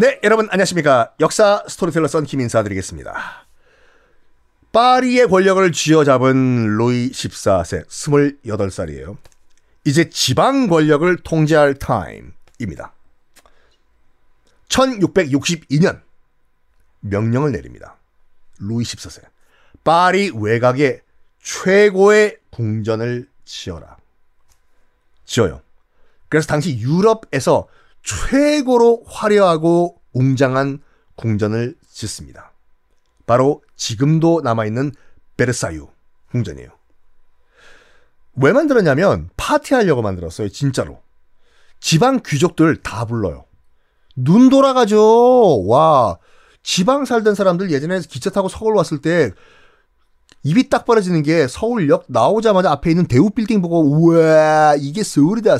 네, 여러분 안녕하십니까. 역사 스토리텔러 썬킴 인사드리겠습니다. 파리의 권력을 쥐어잡은 루이 14세, 28살이에요. 이제 지방 권력을 통제할 타임입니다. 1662년 명령을 내립니다. 루이 14세, 파리 외곽에 최고의 궁전을 지어라. 지어요. 그래서 당시 유럽에서 최고로 화려하고 웅장한 궁전을 짓습니다. 바로 지금도 남아있는 베르사유 궁전이에요. 왜 만들었냐면 파티하려고 만들었어요. 진짜로. 지방 귀족들 다 불러요. 눈 돌아가죠. 와, 지방 살던 사람들 예전에 기차 타고 서울 왔을 때 입이 딱 벌어지는 게 서울역 나오자마자 앞에 있는 대우 빌딩 보고 우와 이게 서울이다.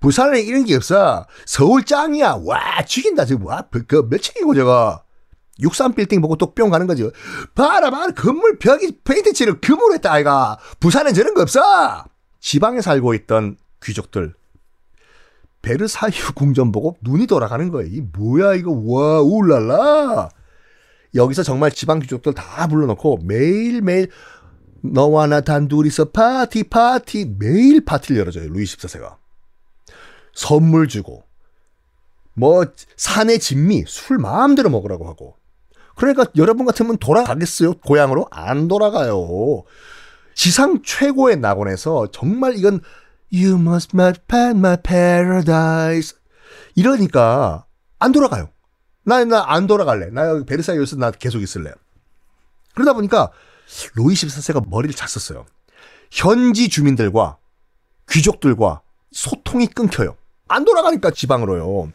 부산에 이런 게 없어. 서울 짱이야. 와 죽인다. 지금 와 그 몇 층이고 저거. 63 빌딩 보고 또 뿅 가는 거죠. 봐라 봐라 건물 벽이 페인트칠을 금으로 했다 아이가. 부산엔 저런 거 없어. 지방에 살고 있던 귀족들 베르사유 궁전 보고 눈이 돌아가는 거예요. 이 뭐야 이거 와 울랄라. 여기서 정말 지방 귀족들 다 불러놓고 매일매일 너와 나 단둘이서 파티 매일 파티를 열어줘요. 루이 14세가. 선물 주고 뭐 산의 진미 술 마음대로 먹으라고 하고. 그러니까 여러분 같으면 돌아가겠어요? 고향으로? 안 돌아가요. 지상 최고의 낙원에서 정말 이건 You must find my paradise 이러니까 안 돌아가요. 나 안 돌아갈래. 나 여기 베르사유에서 나 계속 있을래. 그러다 보니까 루이 14세가 머리를 잤었어요. 현지 주민들과 귀족들과 소통이 끊겨요. 안 돌아가니까 지방으로요.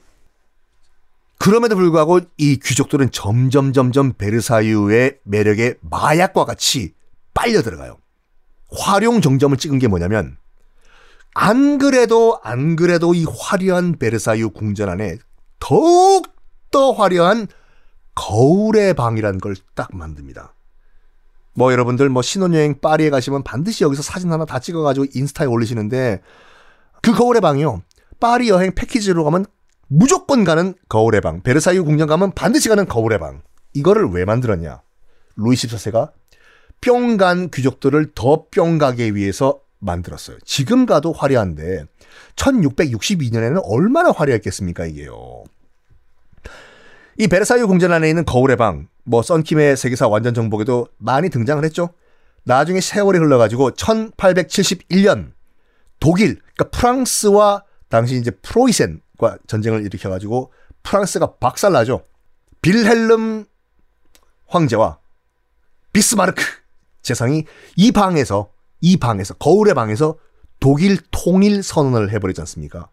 그럼에도 불구하고 이 귀족들은 점점 베르사유의 매력에 마약과 같이 빨려 들어가요. 화룡정점을 찍은 게 뭐냐면 안 그래도 이 화려한 베르사유 궁전 안에 더욱 또 화려한 거울의 방이라는 걸 딱 만듭니다. 뭐 여러분들 뭐 신혼여행 파리에 가시면 반드시 여기서 사진 하나 다 찍어가지고 인스타에 올리시는데 그 거울의 방이요. 파리 여행 패키지로 가면 무조건 가는 거울의 방. 베르사유 궁전 가면 반드시 가는 거울의 방. 이거를 왜 만들었냐. 루이 14세가 뿅 간 귀족들을 더 뿅 가게 위해서 만들었어요. 지금 가도 화려한데 1662년에는 얼마나 화려했겠습니까 이게요. 이 베르사유 궁전 안에 있는 거울의 방, 뭐 썬킴의 세계사 완전 정복에도 많이 등장을 했죠. 나중에 세월이 흘러가지고 1871년 독일, 그러니까 프랑스와 당시 이제 프로이센과 전쟁을 일으켜가지고 프랑스가 박살나죠. 빌헬름 황제와 비스마르크 재상이 이 방에서 거울의 방에서 독일 통일 선언을 해버리지 않습니까?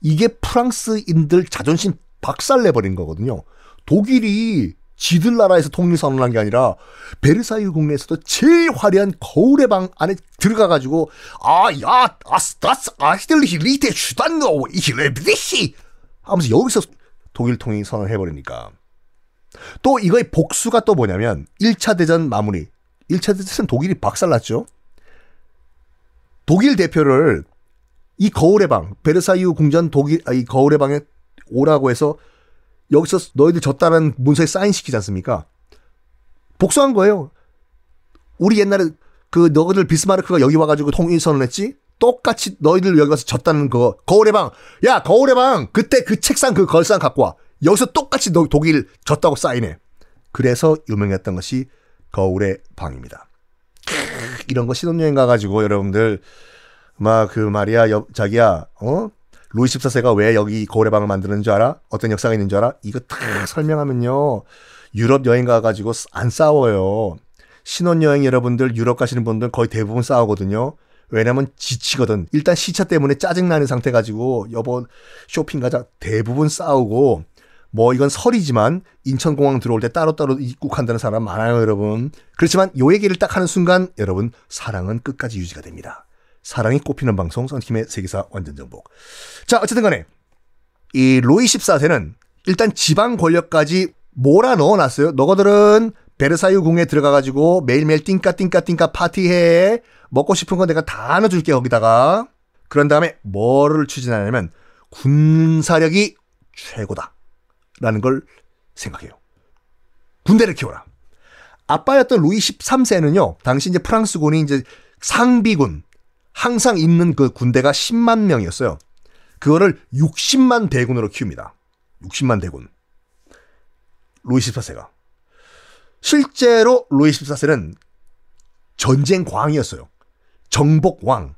이게 프랑스인들 자존심 박살내버린 거거든요. 독일이 지들 나라에서 통일선언한 게 아니라 베르사유 궁내에서도 제일 화려한 거울의 방 안에 들어가가지고 아야 아스다스 아히들리히 리테 슈단노 이히레비시 하면서 여기서 독일 통일선언을 해버리니까 또 이거의 복수가 또 뭐냐면 1차 대전 마무리. 1차 대전 독일이 박살났죠. 독일 대표를 이 거울의 방 베르사유 궁전 독일 이 거울의 방에 오라고 해서 여기서 너희들 졌다는 문서에 사인시키지 않습니까? 복수한 거예요. 우리 옛날에 그 너희들 비스마르크가 여기 와가지고 통일선언을 했지? 똑같이 너희들 여기 와서 졌다는 거. 거울의 방. 야 거울의 방. 그때 그 책상 그 걸상 갖고 와. 여기서 똑같이 너 독일 졌다고 사인해. 그래서 유명했던 것이 거울의 방입니다. 이런 거 신혼여행 가가지고 여러분들 막 그 말이야 자기야 어? 루이 14세가 왜 여기 거울의 방을 만드는 줄 알아? 어떤 역사가 있는 줄 알아? 이거 다 설명하면요. 유럽 여행 가가지고 안 싸워요. 신혼여행 여러분들 유럽 가시는 분들 거의 대부분 싸우거든요. 왜냐면 지치거든. 일단 시차 때문에 짜증나는 상태 가지고 여보 쇼핑 가자. 대부분 싸우고 뭐 이건 설이지만 인천공항 들어올 때 따로따로 입국한다는 사람 많아요 여러분. 그렇지만 요 얘기를 딱 하는 순간 여러분 사랑은 끝까지 유지가 됩니다. 사랑이 꽃피는 방송 썬킴의 세계사 완전정복. 자 어쨌든 간에 이 루이 14세는 일단 지방 권력까지 몰아넣어놨어요. 너희들은 베르사유 궁에 들어가가지고 매일매일 띵까띵까띵까 파티해. 먹고 싶은 건 내가 다 넣어줄게 거기다가. 그런 다음에 뭐를 추진하냐면 군사력이 최고다 라는 걸 생각해요. 군대를 키워라. 아빠였던 루이 13세는요, 당시 이제 프랑스군이 이제 상비군, 항상 있는 그 군대가 10만 명이었어요. 그거를 60만 대군으로 키웁니다. 60만 대군. 루이 14세가. 실제로 루이 14세는 전쟁광이었어요. 정복왕.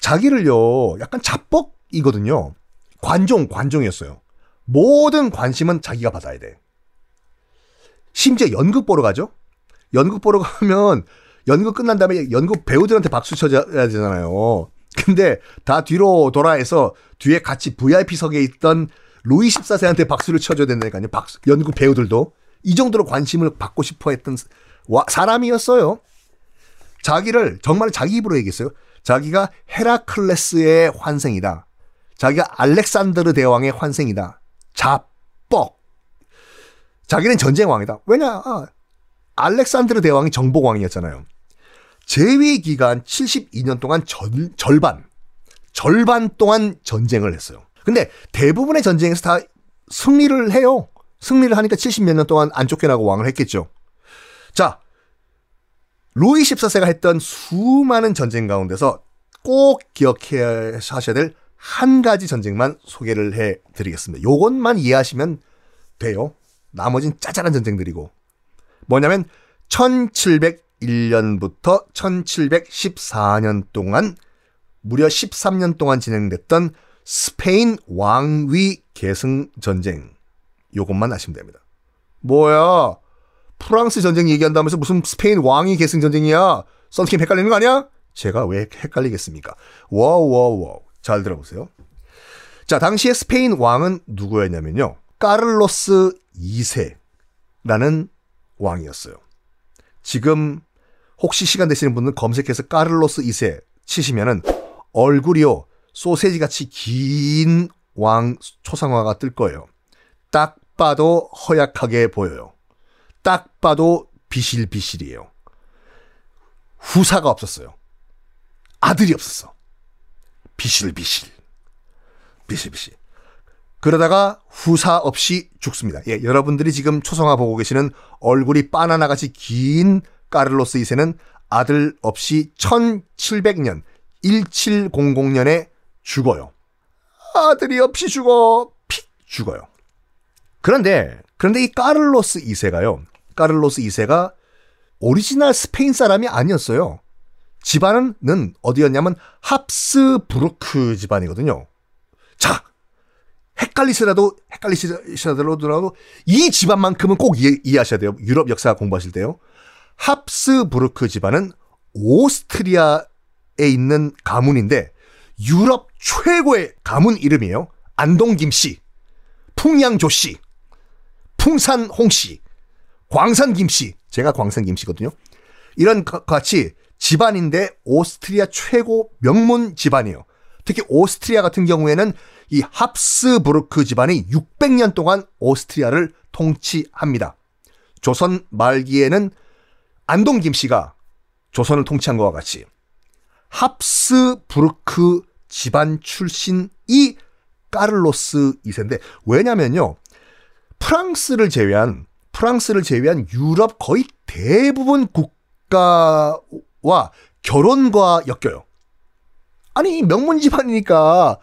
자기를요, 약간 자뻑이거든요. 관종이었어요. 모든 관심은 자기가 받아야 돼. 심지어 연극 보러 가죠? 연극 보러 가면 연극 끝난 다음에 연극 배우들한테 박수 쳐줘야 되잖아요. 근데 다 뒤로 돌아해서 뒤에 같이 VIP석에 있던 루이 14세한테 박수를 쳐줘야 된다니까요. 연극 배우들도. 이 정도로 관심을 받고 싶어 했던 사람이었어요. 자기를 정말 자기 입으로 얘기했어요. 자기가 헤라클레스의 환생이다. 자기가 알렉산드르 대왕의 환생이다. 자뻑. 자기는 전쟁왕이다. 왜냐? 알렉산드르 대왕이 정복왕이었잖아요. 재위기간 72년 동안 절반 동안 전쟁을 했어요. 근데 대부분의 전쟁에서 다 승리를 해요. 승리를 하니까 70몇 년 동안 안 쫓겨나고 왕을 했겠죠. 자, 루이 14세가 했던 수많은 전쟁 가운데서 꼭 기억하셔야 될 한 가지 전쟁만 소개를 해드리겠습니다. 요것만 이해하시면 돼요. 나머진 짜잘한 전쟁들이고. 뭐냐면 1701년부터 1714년 동안 무려 13년 동안 진행됐던 스페인 왕위 계승 전쟁. 요것만 아시면 됩니다. 뭐야? 프랑스 전쟁 얘기한다면서 무슨 스페인 왕위 계승 전쟁이야? 썬킴 헷갈리는 거 아니야? 제가 왜 헷갈리겠습니까? 와우. 잘 들어보세요. 자, 당시에 스페인 왕은 누구였냐면요. 카를로스 2세라는 왕이었어요. 지금 혹시 시간 되시는 분은 검색해서 카를로스 2세 치시면은 얼굴이요, 소세지같이 긴 왕 초상화가 뜰 거예요. 딱 봐도 허약하게 보여요. 딱 봐도 비실비실이에요. 후사가 없었어요. 아들이 없었어. 비실비실. 그러다가 후사 없이 죽습니다. 예, 여러분들이 지금 초상화 보고 계시는 얼굴이 바나나같이 긴 카를로스 2세는 아들 없이 1700년, 1700년에 죽어요. 아들이 없이 죽어. 픽 죽어요. 그런데 이 카를로스 2세가 오리지널 스페인 사람이 아니었어요. 집안은 어디였냐면 합스부르크 집안이거든요. 자, 헷갈리시더라도 이 집안만큼은 꼭 이해하셔야 돼요. 유럽 역사 공부하실 때요. 합스부르크 집안은 오스트리아에 있는 가문인데 유럽 최고의 가문 이름이에요. 안동김씨, 풍양조씨, 풍산홍씨, 광산김씨. 제가 광산김씨거든요. 이런 같이 집안인데 오스트리아 최고 명문 집안이에요. 특히 오스트리아 같은 경우에는 이 합스부르크 집안이 600년 동안 오스트리아를 통치합니다. 조선 말기에는 안동 김씨가 조선을 통치한 것과 같이 합스부르크 집안 출신이 카를로스 2세인데 왜냐면요. 프랑스를 제외한 유럽 거의 대부분 국가와 결혼과 엮여요. 아니, 명문 집안이니까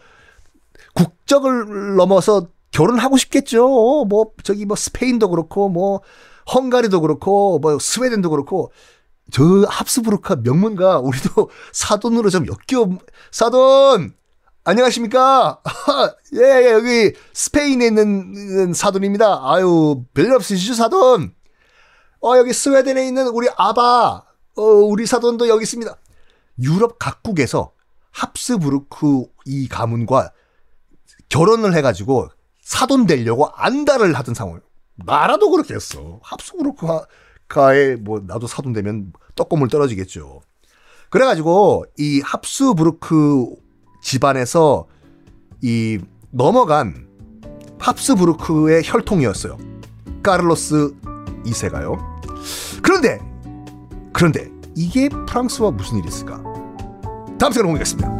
국적을 넘어서 결혼하고 싶겠죠. 스페인도 그렇고, 헝가리도 그렇고, 스웨덴도 그렇고, 저 합스부르크 명문가 우리도 사돈으로 좀 사돈! 안녕하십니까? 예, 여기 스페인에 있는 사돈입니다. 아유, 별일 없으시죠, 사돈? 여기 스웨덴에 있는 우리 아바, 우리 사돈도 여기 있습니다. 유럽 각국에서 합스부르크 이 가문과 결혼을 해가지고 사돈 되려고 안달을 하던 상황. 나라도 그렇게 했어. 합스부르크가에 나도 사돈 되면 떡고물 떨어지겠죠. 그래가지고 이 합스부르크 집안에서 이 넘어간 합스부르크의 혈통이었어요. 카를로스 2세가요. 그런데 이게 프랑스와 무슨 일이 있을까? 다음 시간에 공개하겠습니다.